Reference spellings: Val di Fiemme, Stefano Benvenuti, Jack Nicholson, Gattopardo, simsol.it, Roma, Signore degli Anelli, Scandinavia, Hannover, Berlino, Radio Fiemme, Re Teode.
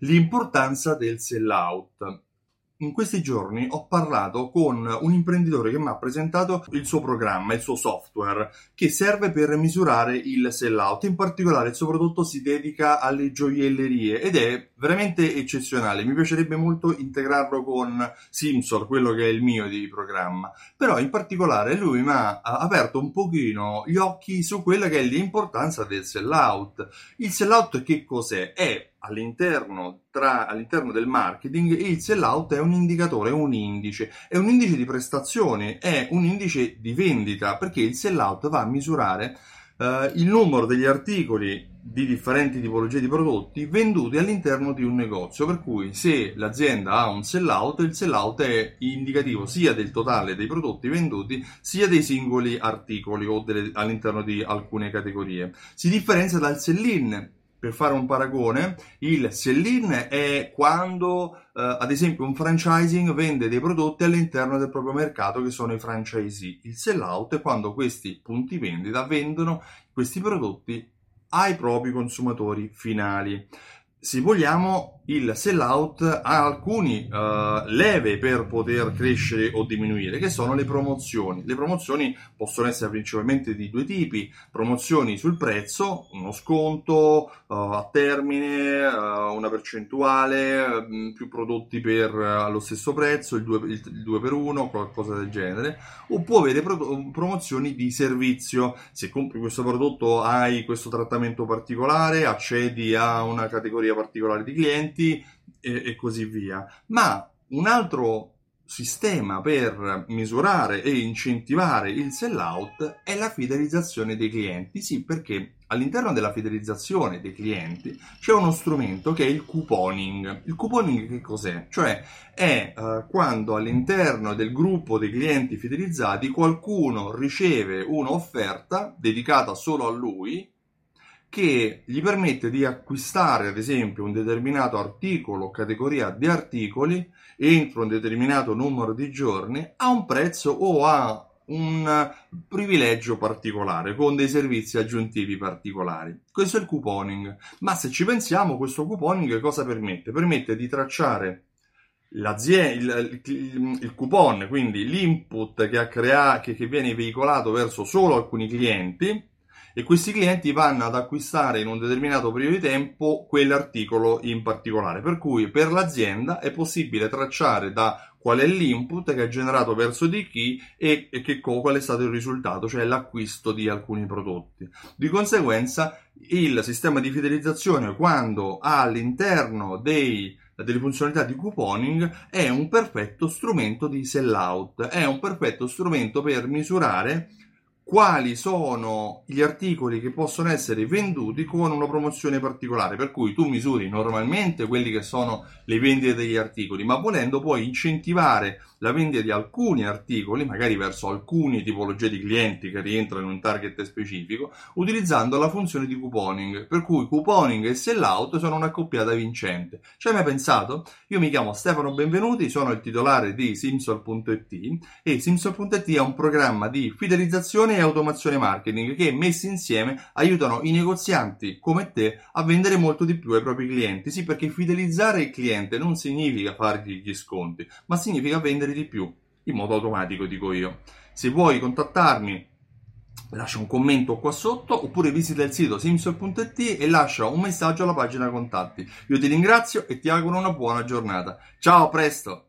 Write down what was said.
l'importanza del sell-out. In questi giorni ho parlato con un imprenditore che mi ha presentato il suo programma, il suo software che serve per misurare il sell-out. In particolare il suo prodotto si dedica alle gioiellerie ed è veramente eccezionale. Mi piacerebbe molto integrarlo con Simsol, quello che è il mio di programma. Però in particolare lui mi ha aperto un pochino gli occhi su quella che è l'importanza del sell-out. Il sell-out che cos'è? È all'interno del marketing il sell-out è un indicatore, è un indice di prestazione, è un indice di vendita, perché il sell-out va a misurare il numero degli articoli di differenti tipologie di prodotti venduti all'interno di un negozio, per cui se l'azienda ha un sell-out, il sell-out è indicativo sia del totale dei prodotti venduti sia dei singoli articoli o all'interno di alcune categorie. Si differenzia dal sell-in. Per fare un paragone, il sell-in è quando ad esempio un franchising vende dei prodotti all'interno del proprio mercato che sono i franchisee. Il sell-out è quando questi punti vendita vendono questi prodotti ai propri consumatori finali. Se vogliamo, il sell-out ha alcuni leve per poter crescere o diminuire, che sono le promozioni. Le promozioni possono essere principalmente di due tipi: promozioni sul prezzo, uno sconto a termine, una percentuale, più prodotti per allo stesso prezzo, il 2 per 1, qualcosa del genere, o può avere promozioni di servizio: se compri questo prodotto hai questo trattamento particolare, accedi a una categoria particolare di clienti e così via. Ma un altro sistema per misurare e incentivare il sell-out è la fidelizzazione dei clienti. Sì, perché all'interno della fidelizzazione dei clienti c'è uno strumento che è il couponing. Il couponing che cos'è? Cioè è quando all'interno del gruppo dei clienti fidelizzati qualcuno riceve un'offerta dedicata solo a lui, che gli permette di acquistare ad esempio un determinato articolo o categoria di articoli entro un determinato numero di giorni a un prezzo o a un privilegio particolare con dei servizi aggiuntivi particolari. Questo è il couponing. Ma se ci pensiamo, questo couponing cosa permette? Permette di tracciare il coupon, quindi l'input che viene veicolato verso solo alcuni clienti, e questi clienti vanno ad acquistare in un determinato periodo di tempo quell'articolo in particolare. Per cui per l'azienda è possibile tracciare da qual è l'input che è generato verso di chi qual è stato il risultato, cioè l'acquisto di alcuni prodotti. Di conseguenza il sistema di fidelizzazione, quando ha all'interno delle funzionalità di couponing, è un perfetto strumento di sell-out, è un perfetto strumento per misurare quali sono gli articoli che possono essere venduti con una promozione particolare. Per cui tu misuri normalmente quelli che sono le vendite degli articoli, ma volendo puoi incentivare la vendita di alcuni articoli, magari verso alcune tipologie di clienti che rientrano in un target specifico, utilizzando la funzione di couponing. Per cui couponing e sell-out sono una coppiata vincente. Ci hai mai pensato? Io mi chiamo Stefano Benvenuti, sono il titolare di simsol.it, e simsol.it è un programma di fidelizzazione e automazione marketing che, messi insieme, aiutano i negozianti come te a vendere molto di più ai propri clienti. Sì, perché fidelizzare il cliente non significa fargli gli sconti, ma significa vendere di più in modo automatico, dico io. Se vuoi contattarmi, lascia un commento qua sotto, oppure visita il sito simsol.it e lascia un messaggio alla pagina contatti. Io ti ringrazio e ti auguro una buona giornata. Ciao, a presto!